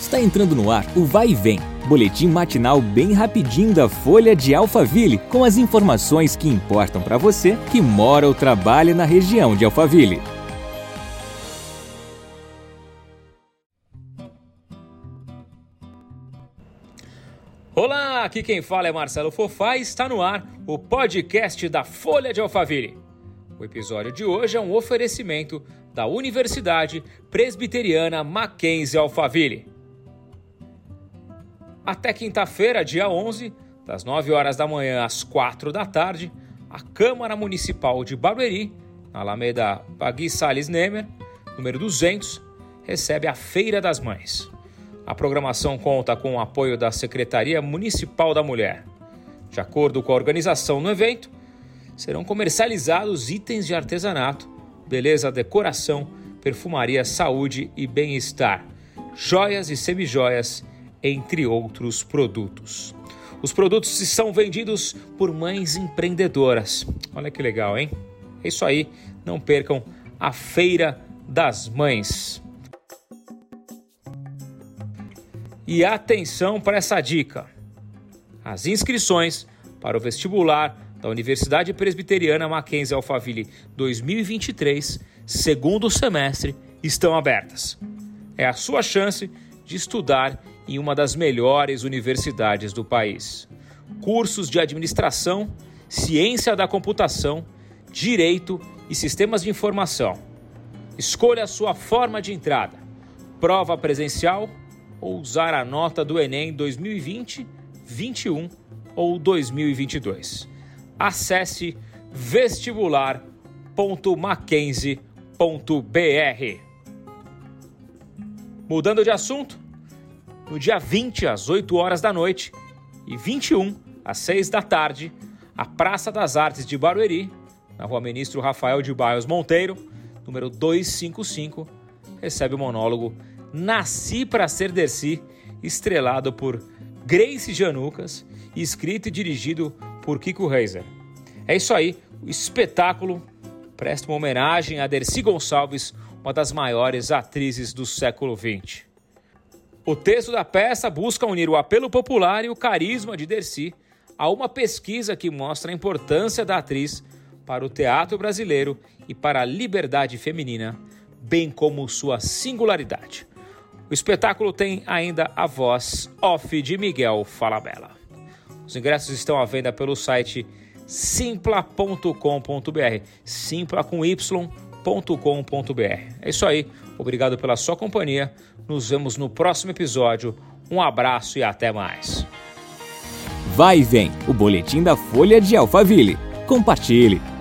Está entrando no ar o Vai e Vem, boletim matinal bem rapidinho da Folha de Alphaville, com as informações que importam para você que mora ou trabalha na região de Alphaville. Olá, aqui quem fala é Marcelo Fofá e está no ar o podcast da Folha de Alphaville. O episódio de hoje é um oferecimento da Universidade Presbiteriana Mackenzie Alphaville. Até quinta-feira, dia 11, das 9 horas da manhã às 4 da tarde, a Câmara Municipal de Barueri, na Alameda Wagih Salles Nemer, número 200, recebe a Feira das Mães. A programação conta com o apoio da Secretaria Municipal da Mulher. De acordo com a organização no evento, serão comercializados itens de artesanato, beleza, decoração, perfumaria, saúde e bem-estar, joias e semijoias, entre outros produtos. Os produtos são vendidos por mães empreendedoras. Olha que legal, hein? É isso aí, não percam a Feira das Mães. E atenção para essa dica. As inscrições para o vestibular da Universidade Presbiteriana Mackenzie Alphaville 2023, segundo semestre, estão abertas. É a sua chance de estudar em uma das melhores universidades do país. Cursos de administração, ciência da computação, direito e sistemas de informação. Escolha a sua forma de entrada, prova presencial ou usar a nota do Enem 2020, 2021 ou 2022. Acesse vestibular.mackenzie.br. Mudando de assunto, no dia 20, às 8 horas da noite, e 21, às 6 da tarde, a Praça das Artes de Barueri, na Rua Ministro Rafael de Bairros Monteiro, número 255, recebe o monólogo Nasci para Ser Desci, estrelado por Grace Janucas, escrito e dirigido por Kiko Reiser. É isso aí, o espetáculo presta uma homenagem a Dercy Gonçalves, uma das maiores atrizes do século XX. O texto da peça busca unir o apelo popular e o carisma de Dercy a uma pesquisa que mostra a importância da atriz para o teatro brasileiro e para a liberdade feminina, bem como sua singularidade. O espetáculo tem ainda a voz off de Miguel Falabella. Os ingressos estão à venda pelo site simpla.com.br, simpla com y.com.br. É isso aí, obrigado pela sua companhia, nos vemos no próximo episódio, um abraço e até mais. Vai e Vem, o boletim da Folha de Alphaville. Compartilhe.